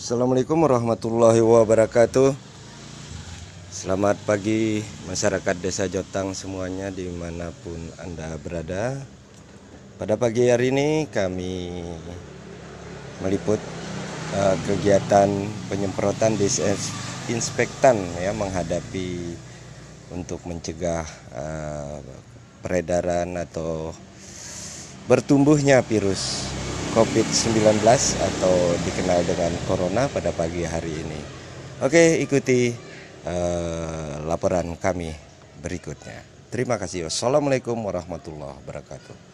Assalamualaikum warahmatullahi wabarakatuh. Selamat pagi masyarakat Desa Jotang semuanya dimanapun Anda berada. Pada pagi hari ini kami meliput kegiatan penyemprotan disinfektan ya, menghadapi untuk mencegah peredaran atau bertumbuhnya virus COVID-19 atau dikenal dengan Corona pada pagi hari ini. Oke, ikuti laporan kami berikutnya. Terima kasih. Wassalamualaikum warahmatullahi wabarakatuh.